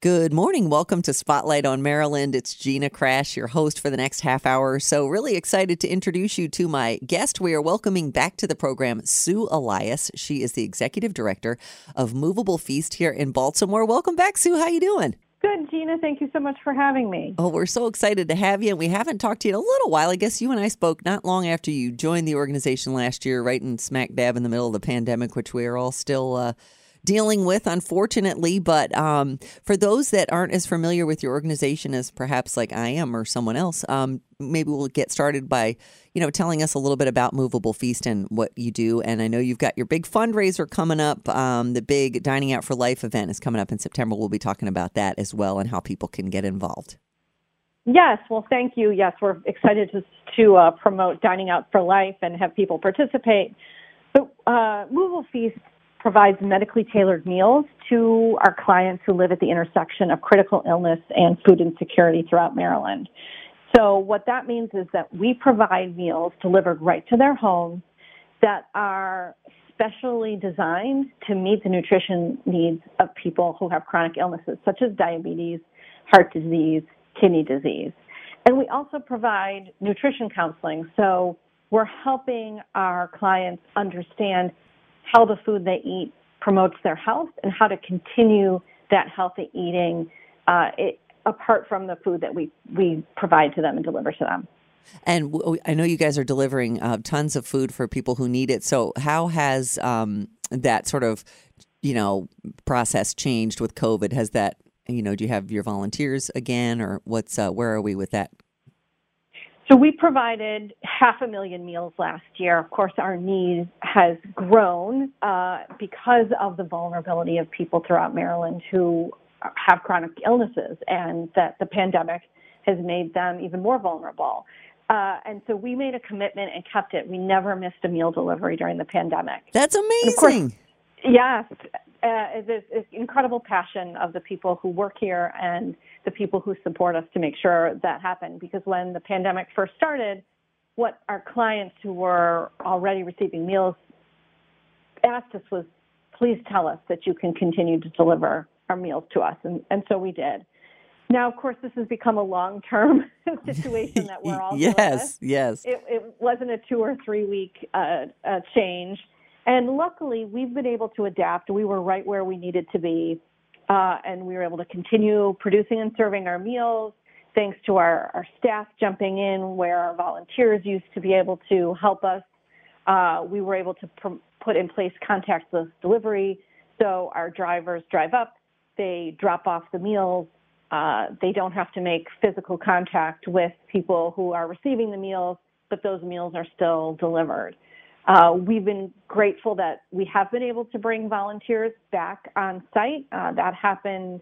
Good morning. Welcome to Spotlight on Maryland. It's Gina Crash, your host for the next half hour or so. Really excited to introduce you to my guest. We are welcoming back to the program Sue Elias. She is the executive director of Moveable Feast here in Baltimore. Welcome back, Sue. How you doing? Good, Gina. Thank you so much for having me. Oh, we're so excited to have you. And we haven't talked to you in a little while. I guess you and I spoke not long after you joined the organization last year, right in smack dab in the middle of the pandemic, which we are all still dealing with, unfortunately. But for those that aren't as familiar with your organization as perhaps like I am or someone else, maybe we'll get started by, telling us a little bit about Moveable Feast and what you do. And I know you've got your big fundraiser coming up. The big Dining Out for Life event is coming up in September. We'll be talking about that as well and how people can get involved. Yes. Well, thank you. Yes, we're excited to promote Dining Out for Life and have people participate. So Moveable Feast provides medically tailored meals to our clients who live at the intersection of critical illness and food insecurity throughout Maryland. So what that means is that we provide meals delivered right to their homes that are specially designed to meet the nutrition needs of people who have chronic illnesses, such as diabetes, heart disease, kidney disease. And we also provide nutrition counseling. So we're helping our clients understand how the food they eat promotes their health and how to continue that healthy eating apart from the food that we provide to them and deliver to them. And I know you guys are delivering tons of food for people who need it. So how has that sort of, process changed with COVID? Has that, do you have your volunteers again, or where are we with that? So we provided 500,000 meals last year. Of course, our need has grown because of the vulnerability of people throughout Maryland who have chronic illnesses, and that the pandemic has made them even more vulnerable. And so we made a commitment and kept it. We never missed a meal delivery during the pandemic. That's amazing. Yes. There's incredible passion of the people who work here and the people who support us to make sure that happened. Because when the pandemic first started, what our clients who were already receiving meals asked us was, please tell us that you can continue to deliver our meals to us. And so we did. Now, of course, this has become a long-term situation that we're all Yes. It wasn't a 2 or 3 week change. And luckily, we've been able to adapt. We were right where we needed to be, and we were able to continue producing and serving our meals, thanks to our staff jumping in where our volunteers used to be able to help us. We were able to put in place contactless delivery, so our drivers drive up, they drop off the meals, they don't have to make physical contact with people who are receiving the meals, but those meals are still delivered. We've been grateful that we have been able to bring volunteers back on site. That happened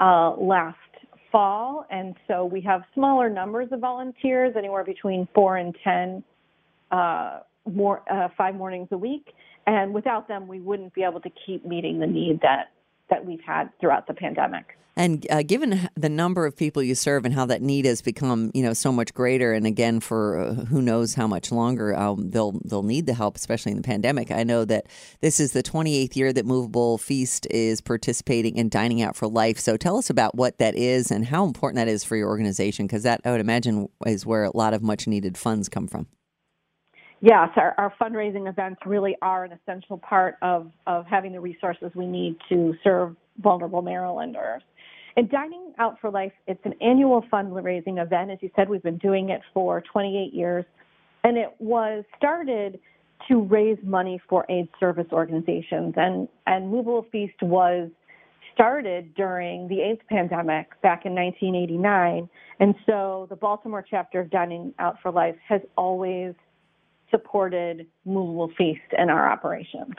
last fall, and so we have smaller numbers of volunteers, anywhere between 4 and 10, 5 mornings a week. And without them, we wouldn't be able to keep meeting the need that we've had throughout the pandemic. And given the number of people you serve and how that need has become, so much greater, and again, for who knows how much longer they'll need the help, especially in the pandemic. I know that this is the 28th year that Moveable Feast is participating in Dining Out for Life. So tell us about what that is and how important that is for your organization, because that, I would imagine, is where a lot of much-needed funds come from. Yes, our fundraising events really are an essential part of having the resources we need to serve vulnerable Marylanders. And Dining Out for Life, it's an annual fundraising event. As you said, we've been doing it for 28 years, and it was started to raise money for AIDS service organizations. And Moveable Feast was started during the AIDS pandemic back in 1989, and so the Baltimore chapter of Dining Out for Life has always supported Moveable Feast and our operations.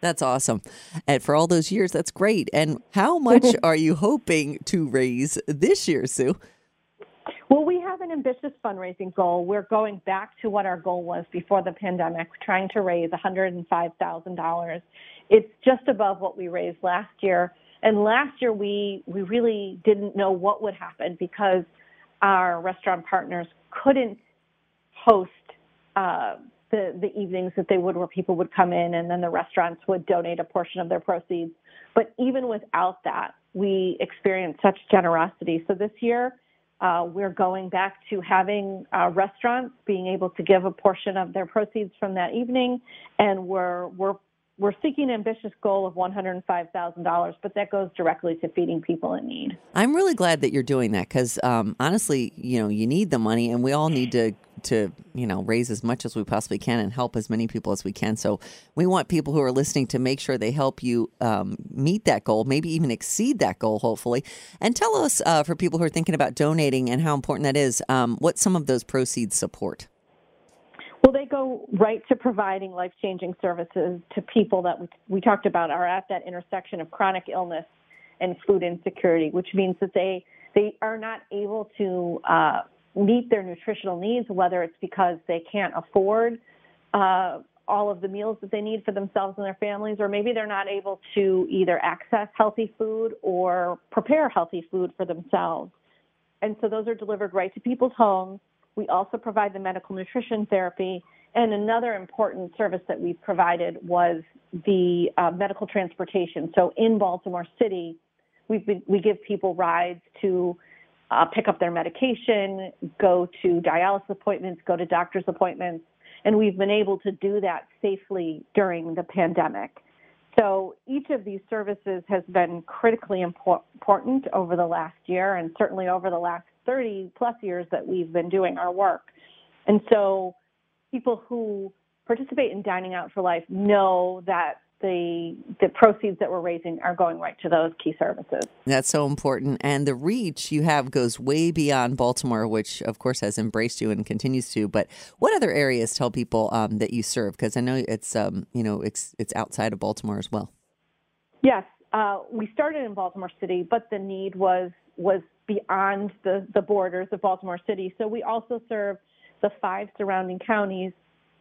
That's awesome. And for all those years, that's great. And how much are you hoping to raise this year, Sue? Well, we have an ambitious fundraising goal. We're going back to what our goal was before the pandemic, trying to raise $105,000. It's just above what we raised last year. And last year, we really didn't know what would happen because our restaurant partners couldn't host the evenings that they would where people would come in and then the restaurants would donate a portion of their proceeds. But even without that, we experienced such generosity. So this year, we're going back to having restaurants being able to give a portion of their proceeds from that evening, and we're seeking an ambitious goal of $105,000, but that goes directly to feeding people in need. I'm really glad that you're doing that because, honestly, you know, you need the money, and we all need to, you know, raise as much as we possibly can and help as many people as we can. So we want people who are listening to make sure they help you meet that goal, maybe even exceed that goal, hopefully. And tell us, for people who are thinking about donating and how important that is, what some of those proceeds support. Well, they go right to providing life-changing services to people that we talked about are at that intersection of chronic illness and food insecurity, which means that they are not able to meet their nutritional needs, whether it's because they can't afford all of the meals that they need for themselves and their families, or maybe they're not able to either access healthy food or prepare healthy food for themselves. And so those are delivered right to people's homes. We also provide the medical nutrition therapy, and another important service that we provided was the medical transportation. So in Baltimore City, we give people rides to pick up their medication, go to dialysis appointments, go to doctor's appointments, and we've been able to do that safely during the pandemic. So each of these services has been critically important over the last year and certainly over the last 30 plus years that we've been doing our work. And so people who participate in Dining Out for Life know that the proceeds that we're raising are going right to those key services. That's so important. And the reach you have goes way beyond Baltimore, which, of course, has embraced you and continues to. But what other areas tell people that you serve? Because I know it's outside of Baltimore as well. Yes. We started in Baltimore City, but the need was beyond the borders of Baltimore City. So we also serve the 5 surrounding counties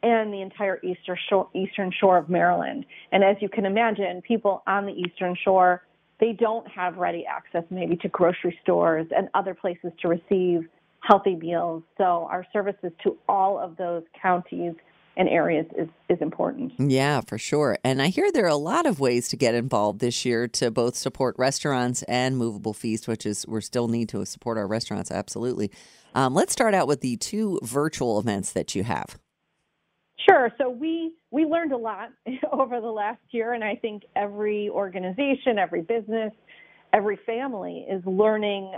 and the entire eastern shore of Maryland. And as you can imagine, people on the eastern shore, they don't have ready access maybe to grocery stores and other places to receive healthy meals. So our services to all of those counties and areas is important. Yeah, for sure. And I hear there are a lot of ways to get involved this year to both support restaurants and Moveable Feast, which is we still need to support our restaurants, absolutely. Let's start out with the 2 virtual events that you have. Sure. So we learned a lot over the last year, and I think every organization, every business, every family is learning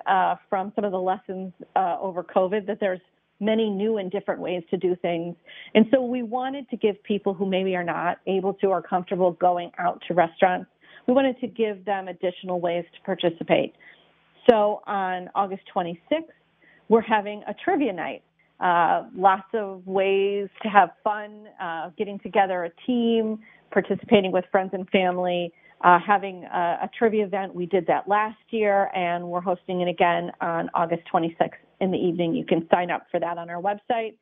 from some of the lessons over COVID that there's many new and different ways to do things. And so we wanted to give people who maybe are not able to or comfortable going out to restaurants, we wanted to give them additional ways to participate. So on August 26th, we're having a trivia night. Lots of ways to have fun, getting together a team, participating with friends and family, having a trivia event. We did that last year, and we're hosting it again on August 26th in the evening. You can sign up for that on our website.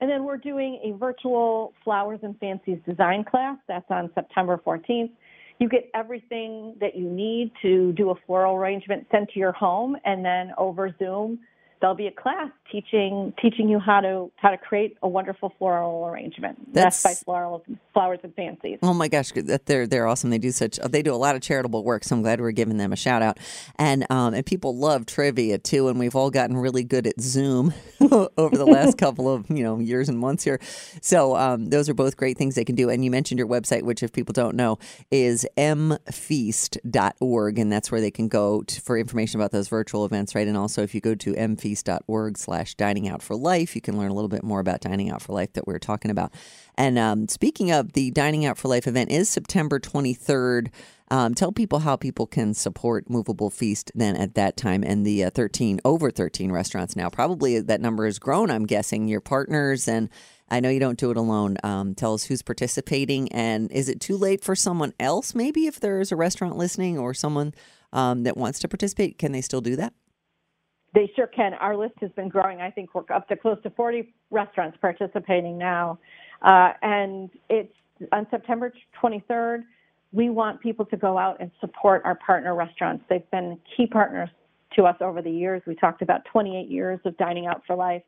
And then we're doing a virtual Flowers and Fancies design class. That's on September 14th. You get everything that you need to do a floral arrangement sent to your home, and then over Zoom, there'll be a class teaching you how to create a wonderful floral arrangement. That's by Flowers and Fancies. Oh my gosh, they're awesome. They do a lot of charitable work. So I'm glad we're giving them a shout out. And people love trivia too. And we've all gotten really good at Zoom over the last couple of years and months here. So those are both great things they can do. And you mentioned your website, which if people don't know is mfeast.org, and that's where they can go for information about those virtual events, right? And also if you go to mfeast.org/diningoutforlife, you can learn a little bit more about Dining Out for Life that we're talking about. And speaking of, the Dining Out for Life event is September 23rd. Tell people how people can support Moveable Feast then at that time, and the 13 restaurants now. Probably that number has grown, I'm guessing, your partners, and I know you don't do it alone. Tell us who's participating, and is it too late for someone else maybe if there's a restaurant listening or someone that wants to participate? Can they still do that? They sure can. Our list has been growing. I think we're up to close to 40 restaurants participating now. And it's on September 23rd. We want people to go out and support our partner restaurants. They've been key partners to us over the years. We talked about 28 years of Dining Out for Life.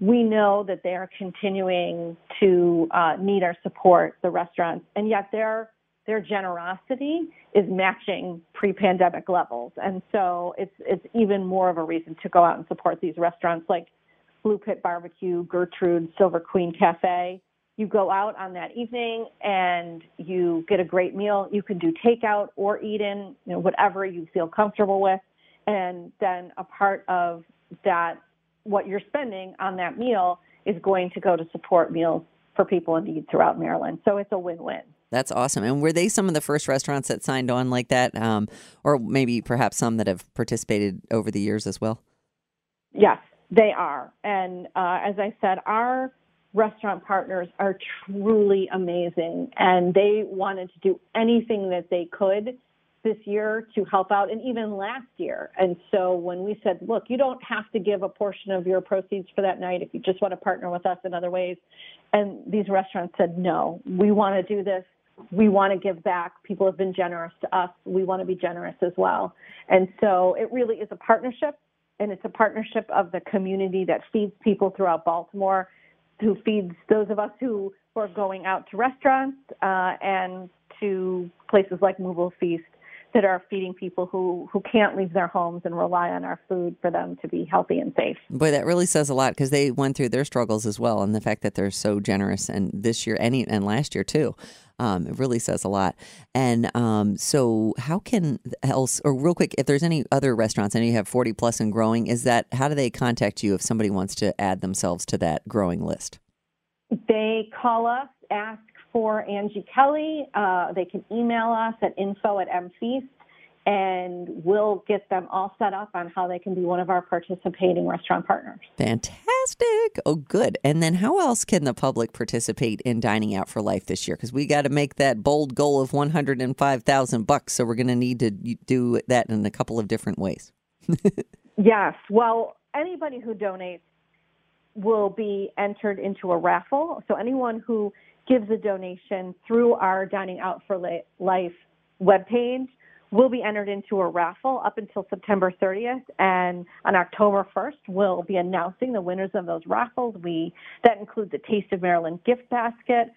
We know that they are continuing to need our support, the restaurants, and yet their generosity is matching pre-pandemic levels. And so it's even more of a reason to go out and support these restaurants like Blue Pit Barbecue, Gertrude, Silver Queen Cafe. You go out on that evening and you get a great meal. You can do takeout or eat in, whatever you feel comfortable with. And then a part of that, what you're spending on that meal, is going to go to support meals for people in need throughout Maryland. So it's a win-win. That's awesome. And were they some of the first restaurants that signed on like that? Or maybe perhaps some that have participated over the years as well? Yes, they are. And as I said, our restaurant partners are truly amazing. And they wanted to do anything that they could this year to help out, and even last year. And so when we said, look, you don't have to give a portion of your proceeds for that night if you just want to partner with us in other ways. And these restaurants said, no, we want to do this. We want to give back. People have been generous to us. We want to be generous as well. And so it really is a partnership, and it's a partnership of the community that feeds people throughout Baltimore, who feeds those of us who are going out to restaurants and to places like Moveable Feast that are feeding people who can't leave their homes and rely on our food for them to be healthy and safe. Boy, that really says a lot, because they went through their struggles as well, and the fact that they're so generous, and this year and last year too, it really says a lot. And so how can else, or real quick, if there's any other restaurants, I know you have 40 plus and growing, how do they contact you if somebody wants to add themselves to that growing list? They call us, ask for Angie Kelly. They can email us at info@mfeast, and we'll get them all set up on how they can be one of our participating restaurant partners. Fantastic. Oh, good. And then how else can the public participate in Dining Out for Life this year? Because we got to make that bold goal of $105,000. So we're going to need to do that in a couple of different ways. Yes. Well, anybody who donates will be entered into a raffle. So anyone who gives a donation through our Dining Out for Life webpage will be entered into a raffle up until September 30th. And on October 1st, we'll be announcing the winners of those raffles. That includes the Taste of Maryland gift basket,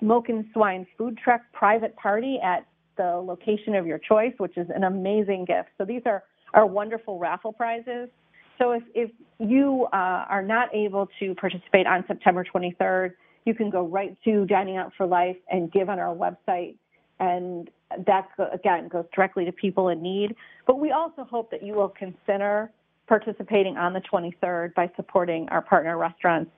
Smoking Swine food truck private party at the location of your choice, which is an amazing gift. So these are our wonderful raffle prizes. So if you are not able to participate on September 23rd, you can go right to Dining Out for Life and give on our website. And that, again, goes directly to people in need. But we also hope that you will consider participating on the 23rd by supporting our partner restaurants,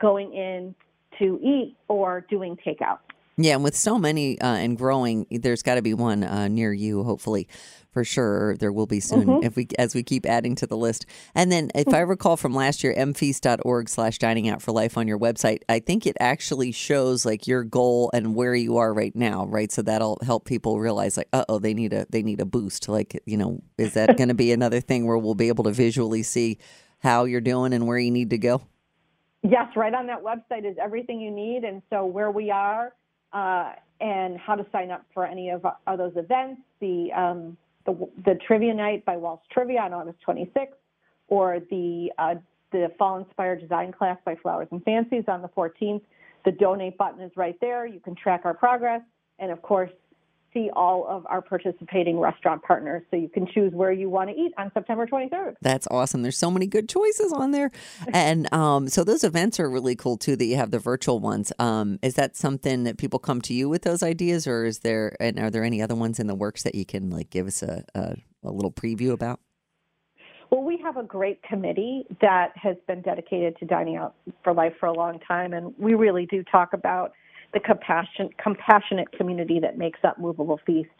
going in to eat or doing takeout. Yeah, and with so many and growing, there's got to be one near you, hopefully, for sure. There will be soon as we keep adding to the list. And then if I recall from last year, mfeast.org/diningoutforlife on your website, I think it actually shows like your goal and where you are right now, right? So that'll help people realize like, uh-oh, they need a boost. Like, is that going to be another thing where we'll be able to visually see how you're doing and where you need to go? Yes, right on that website is everything you need. And so where we are, and how to sign up for any of those events, the trivia night by Walsh Trivia on August 26th, or the fall-inspired design class by Flowers and Fancies on the 14th. The donate button is right there. You can track our progress and, of course, see all of our participating restaurant partners, so you can choose where you want to eat on September 23rd. That's awesome. There's so many good choices on there. And so those events are really cool, too, that you have the virtual ones. Is that something that people come to you with those ideas, or is there, and are there any other ones in the works that you can like give us a little preview about? Well, we have a great committee that has been dedicated to Dining Out for Life for a long time, and we really do talk about the compassionate community that makes up Moveable Feast.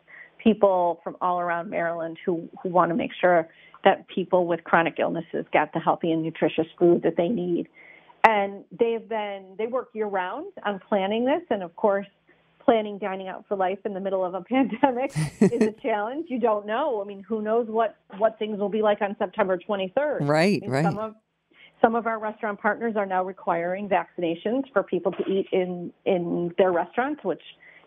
People from all around Maryland who want to make sure that people with chronic illnesses get the healthy and nutritious food that they need. And they work year-round on planning this, and, of course, planning Dining Out for Life in the middle of a pandemic is a challenge. You don't know. I mean, who knows what things will be like on September 23rd. Right, I mean, right. Some of our restaurant partners are now requiring vaccinations for people to eat in their restaurants, which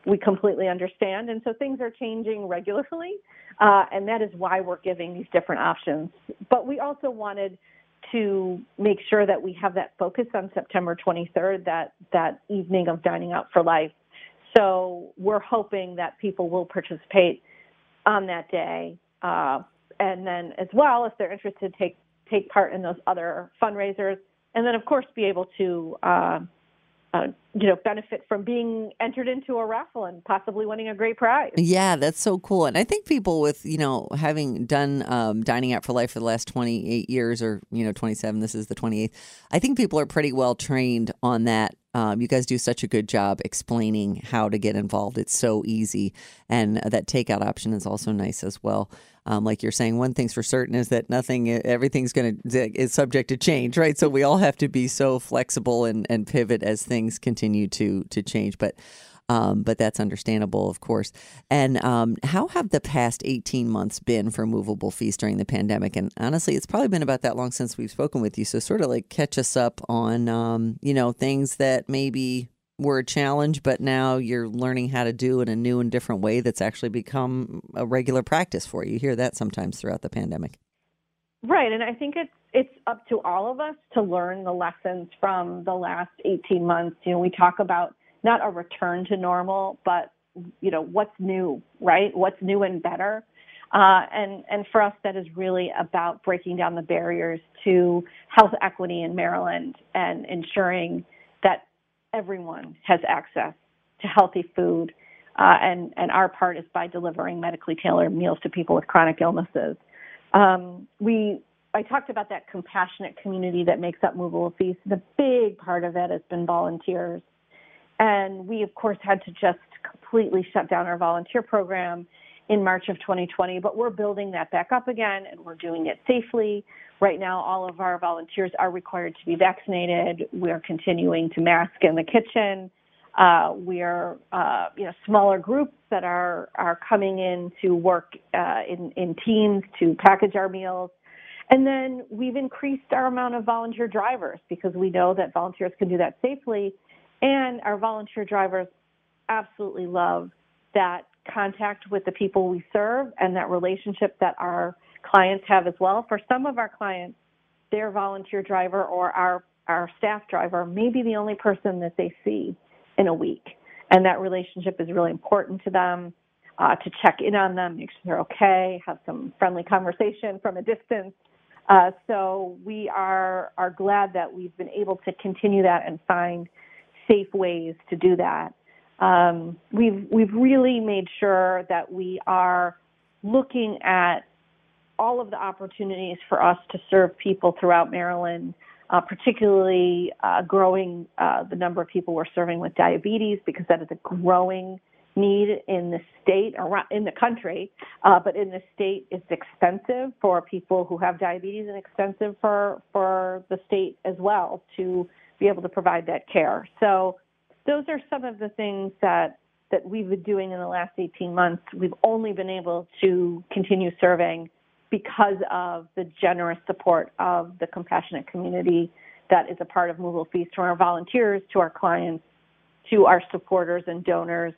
we completely understand. And so things are changing regularly, and that is why we're giving these different options. But we also wanted to make sure that we have that focus on September 23rd, that evening of Dining Out for Life. So we're hoping that people will participate on that day. And then as well, if they're interested, take part in those other fundraisers. And then, of course, be able to, benefit from being entered into a raffle and possibly winning a great prize. Yeah, that's so cool. And I think people with, having done Dining Out for Life for the last 28 years or, 27, this is the 28th, I think people are pretty well trained on that. You guys do such a good job explaining how to get involved. It's so easy. And that takeout option is also nice as well. Like you're saying, one thing's for certain is that everything's is subject to change, right? So we all have to be so flexible and pivot as things continue to change. But that's understandable, of course. And how have the past 18 months been for Moveable Feast during the pandemic? And honestly, it's probably been about that long since we've spoken with you. So sort of like catch us up on, things that maybe were a challenge, but now you're learning how to do in a new and different way that's actually become a regular practice for you. You hear that sometimes throughout the pandemic. Right. And I think it's up to all of us to learn the lessons from the last 18 months. We talk about not a return to normal, but, what's new, right? What's new and better. And for us, that is really about breaking down the barriers to health equity in Maryland and ensuring that everyone has access to healthy food. And our part is by delivering medically tailored meals to people with chronic illnesses. I talked about that compassionate community that makes up Moveable Feast. The big part of that has been volunteers. And we, of course, had to just completely shut down our volunteer program in March of 2020, but we're building that back up again, and we're doing it safely. Right now, all of our volunteers are required to be vaccinated. We're continuing to mask in the kitchen. We're smaller groups that are coming in to work in teams to package our meals. And then we've increased our amount of volunteer drivers because we know that volunteers can do that safely. And our volunteer drivers absolutely love that contact with the people we serve and that relationship that our clients have as well. For some of our clients, their volunteer driver or our staff driver may be the only person that they see in a week. And that relationship is really important to them, to check in on them, make sure they're okay, have some friendly conversation from a distance. So we are glad that we've been able to continue that and find safe ways to do that. We've really made sure that we are looking at all of the opportunities for us to serve people throughout Maryland, particularly growing the number of people we're serving with diabetes, because that is a growing need in the state, around in the country, but in the state it's expensive for people who have diabetes and expensive for the state as well to be able to provide that care. So those are some of the things that we've been doing in the last 18 months. We've only been able to continue serving because of the generous support of the compassionate community that is a part of Moveable Feast, from our volunteers to our clients, to our supporters and donors,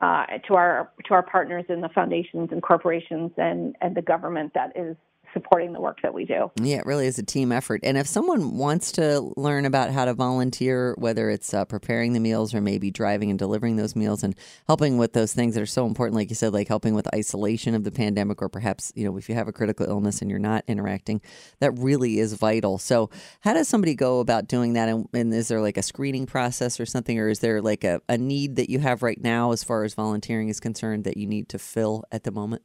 to our partners in the foundations and corporations and the government that is supporting the work that we do. Yeah, it really is a team effort. And if someone wants to learn about how to volunteer, whether it's preparing the meals or maybe driving and delivering those meals and helping with those things that are so important, like you said, like helping with isolation of the pandemic, or perhaps, you know, if you have a critical illness and you're not interacting, that really is vital. So how does somebody go about doing that? And is there like a screening process or something, or is there like a need that you have right now as far as volunteering is concerned that you need to fill at the moment?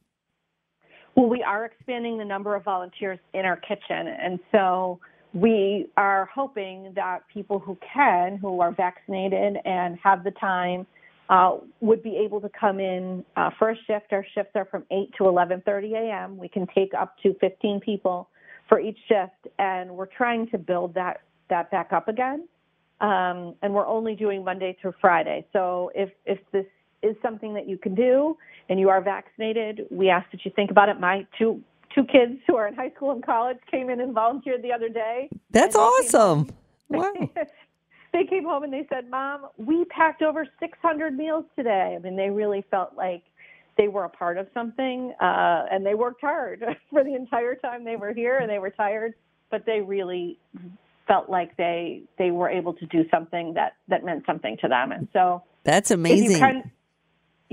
Well, we are expanding the number of volunteers in our kitchen, and so we are hoping that people who can, who are vaccinated and have the time, would be able to come in for a shift. Our shifts are from 8 to 11:30 a.m. We can take up to 15 people for each shift, and we're trying to build that back up again. And we're only doing Monday through Friday. So if this is something that you can do and you are vaccinated, we ask that you think about it. My two kids who are in high school and college came in and volunteered the other day. That's awesome. Wow. They came home and they said, Mom, we packed over 600 meals today. I mean, they really felt like they were a part of something, and they worked hard for the entire time they were here, and they were tired, but they really felt like they were able to do something that meant something to them. And so that's amazing.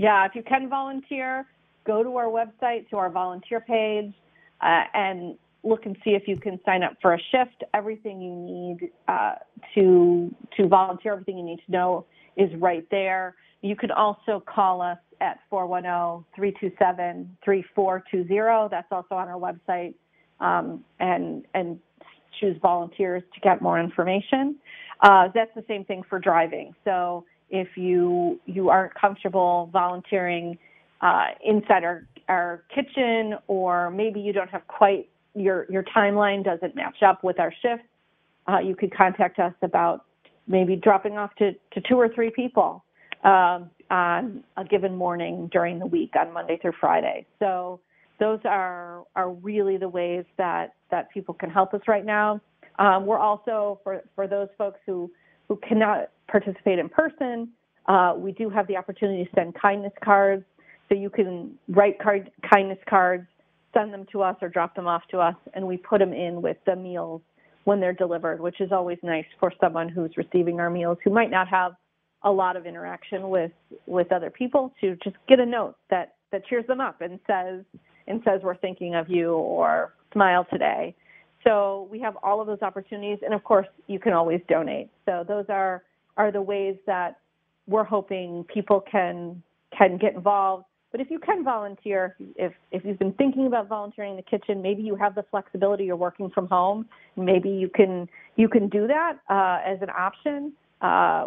If you can volunteer, go to our website, to our volunteer page, and look and see if you can sign up for a shift. Everything you need to volunteer, everything you need to know is right there. You can also call us at 410-327-3420. That's also on our website, and choose volunteers to get more information. That's the same thing for driving. So if you aren't comfortable volunteering inside our kitchen, or maybe you don't have quite your timeline doesn't match up with our shift, you could contact us about maybe dropping off to two or three people on a given morning during the week on Monday through Friday. So those are really the ways that people can help us right now. We're also, for those folks who cannot participate in person, we do have the opportunity to send kindness cards. So you can write kindness cards, send them to us or drop them off to us, and we put them in with the meals when they're delivered, which is always nice for someone who's receiving our meals who might not have a lot of interaction with other people, to just get a note that cheers them up and says we're thinking of you, or smile today. So we have all of those opportunities, and of course you can always donate. So those are the ways that we're hoping people can get involved. But if you can volunteer, if you've been thinking about volunteering in the kitchen, maybe you have the flexibility, you're working from home, maybe you can do that as an option.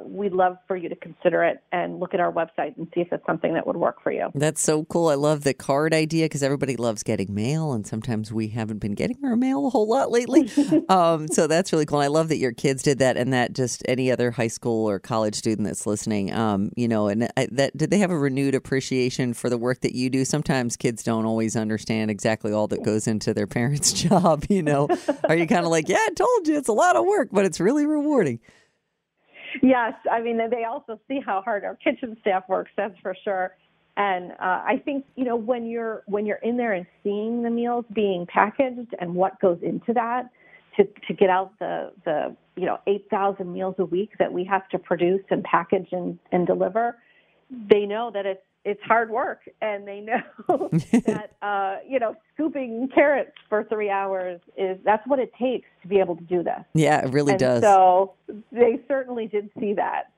We'd love for you to consider it and look at our website and see if it's something that would work for you. That's so cool. I love the card idea, because everybody loves getting mail, and sometimes we haven't been getting our mail a whole lot lately. So that's really cool. And I love that your kids did that, and that just any other high school or college student that's listening, did they have a renewed appreciation for the work that you do? Sometimes kids don't always understand exactly all that goes into their parents' job, you know. Are you kind of like, yeah, I told you, it's a lot of work, but it's really rewarding. Yes, I mean, they also see how hard our kitchen staff works, that's for sure. And I think, you know, when you're in there and seeing the meals being packaged and what goes into that to get out the you know, 8,000 meals a week that we have to produce and package and deliver, they know that it's hard work, and they know that you know, scooping carrots for 3 hours that's what it takes to be able to do this. Yeah, it really does. So they certainly did see that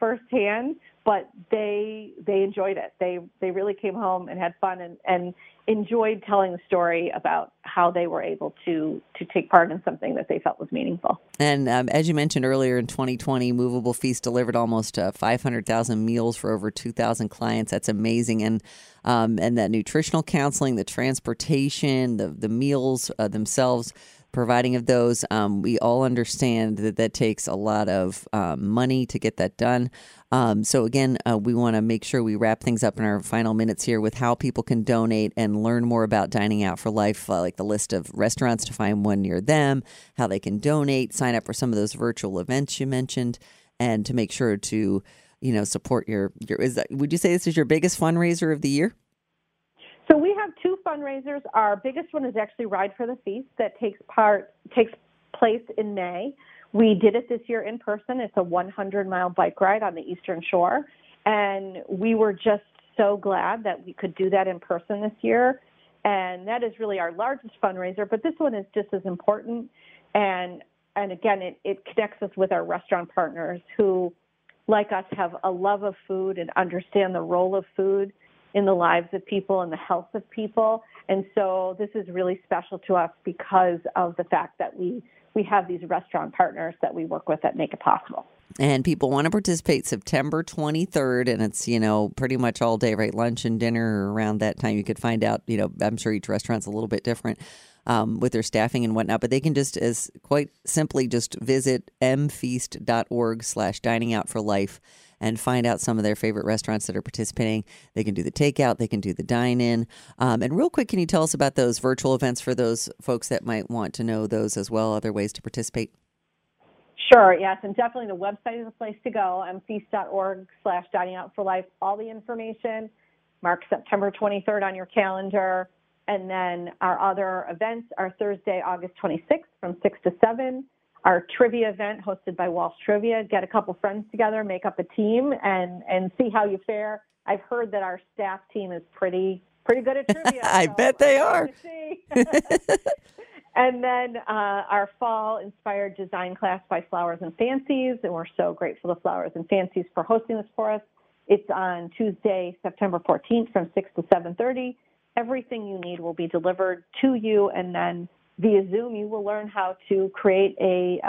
firsthand, but they enjoyed it. They really came home and had fun and enjoyed telling the story about how they were able to take part in something that they felt was meaningful. And as you mentioned earlier, in 2020, Moveable Feast delivered almost 500,000 meals for over 2,000 clients. That's amazing. And that nutritional counseling, the transportation, the meals themselves, providing of those, we all understand that takes a lot of money to get that done. So again, we want to make sure we wrap things up in our final minutes here with how people can donate and learn more about Dining Out for Life, like the list of restaurants to find one near them, how they can donate, sign up for some of those virtual events you mentioned, and to make sure to, you know, support your would you say this is your biggest fundraiser of the year? So we have two fundraisers. fundraisers, our biggest one is actually Ride for the Feast that takes place in May. We did it this year in person. It's a 100-mile bike ride on the Eastern Shore, and we were just so glad that we could do that in person this year. And that is really our largest fundraiser, but this one is just as important. And again, it connects us with our restaurant partners who, like us, have a love of food and understand the role of food in the lives of people and the health of people. And so this is really special to us because of the fact that we have these restaurant partners that we work with that make it possible. And people want to participate September 23rd, and it's, pretty much all day, right? Lunch and dinner around that time. You could find out, I'm sure each restaurant's a little bit different with their staffing and whatnot, but they can just as quite simply just visit mfeast.org/diningoutforlife and find out some of their favorite restaurants that are participating. They can do the takeout. They can do the dine-in. And real quick, can you tell us about those virtual events for those folks that might want to know those as well, other ways to participate? Sure, yes, and definitely the website is a place to go, mfeast.org/diningoutforlife. All the information, mark September 23rd on your calendar. And then our other events are Thursday, August 26th from 6 to 7. Our trivia event hosted by Walsh Trivia. Get a couple friends together, make up a team, and see how you fare. I've heard that our staff team is pretty good at trivia. I bet they are. And then our fall-inspired design class by Flowers and Fancies, and we're so grateful to Flowers and Fancies for hosting this for us. It's on Tuesday, September 14th from 6 to 7:30. Everything you need will be delivered to you, and then via Zoom you will learn how to create a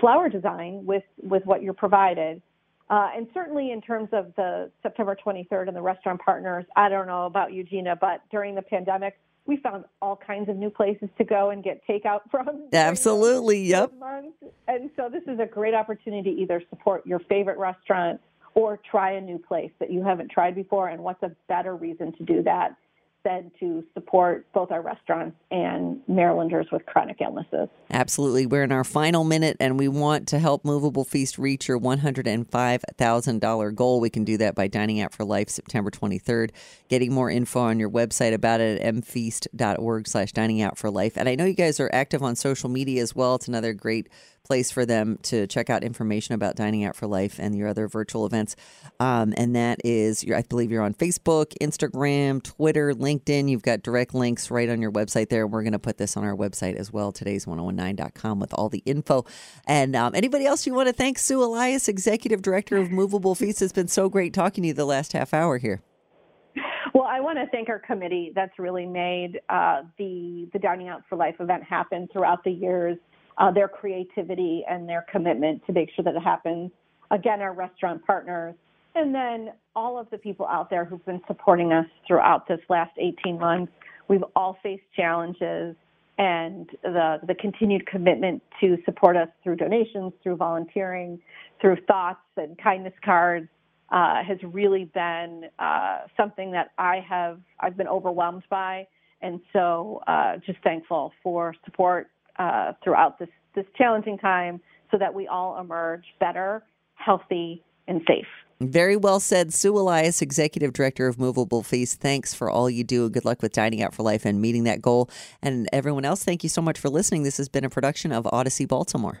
flower design with what you're provided. And certainly in terms of the September 23rd and the restaurant partners, I don't know about you, Gina, but during the pandemic, we found all kinds of new places to go and get takeout from. Absolutely, yep. And so this is a great opportunity to either support your favorite restaurant or try a new place that you haven't tried before. And what's a better reason to do that than to support both our restaurants and Marylanders with chronic illnesses? Absolutely. We're in our final minute, and we want to help Moveable Feast reach your $105,000 goal. We can do that by Dining Out for Life, September 23rd. Getting more info on your website about it at mfeast.org/diningoutforlife. And I know you guys are active on social media as well. It's another great place for them to check out information about Dining Out for Life and your other virtual events. And that is, I believe you're on Facebook, Instagram, Twitter, LinkedIn. You've got direct links right on your website there. We're going to put this on our website as well, todays1019.com, with all the info. And anybody else you want to thank? Sue Elias, Executive Director of Moveable Feast. It's been so great talking to you the last half hour here. Well, I want to thank our committee that's really made the Dining Out for Life event happen throughout the years. Their creativity and their commitment to make sure that it happens. Again, our restaurant partners, and then all of the people out there who've been supporting us throughout this last 18 months. We've all faced challenges, and the continued commitment to support us through donations, through volunteering, through thoughts and kindness cards has really been something that I've been overwhelmed by, and so just thankful for support throughout this challenging time, so that we all emerge better, healthy, and safe. Very well said. Sue Elias, Executive Director of Moveable Feast, thanks for all you do. Good luck with Dining Out for Life and meeting that goal. And everyone else, thank you so much for listening. This has been a production of Odyssey Baltimore.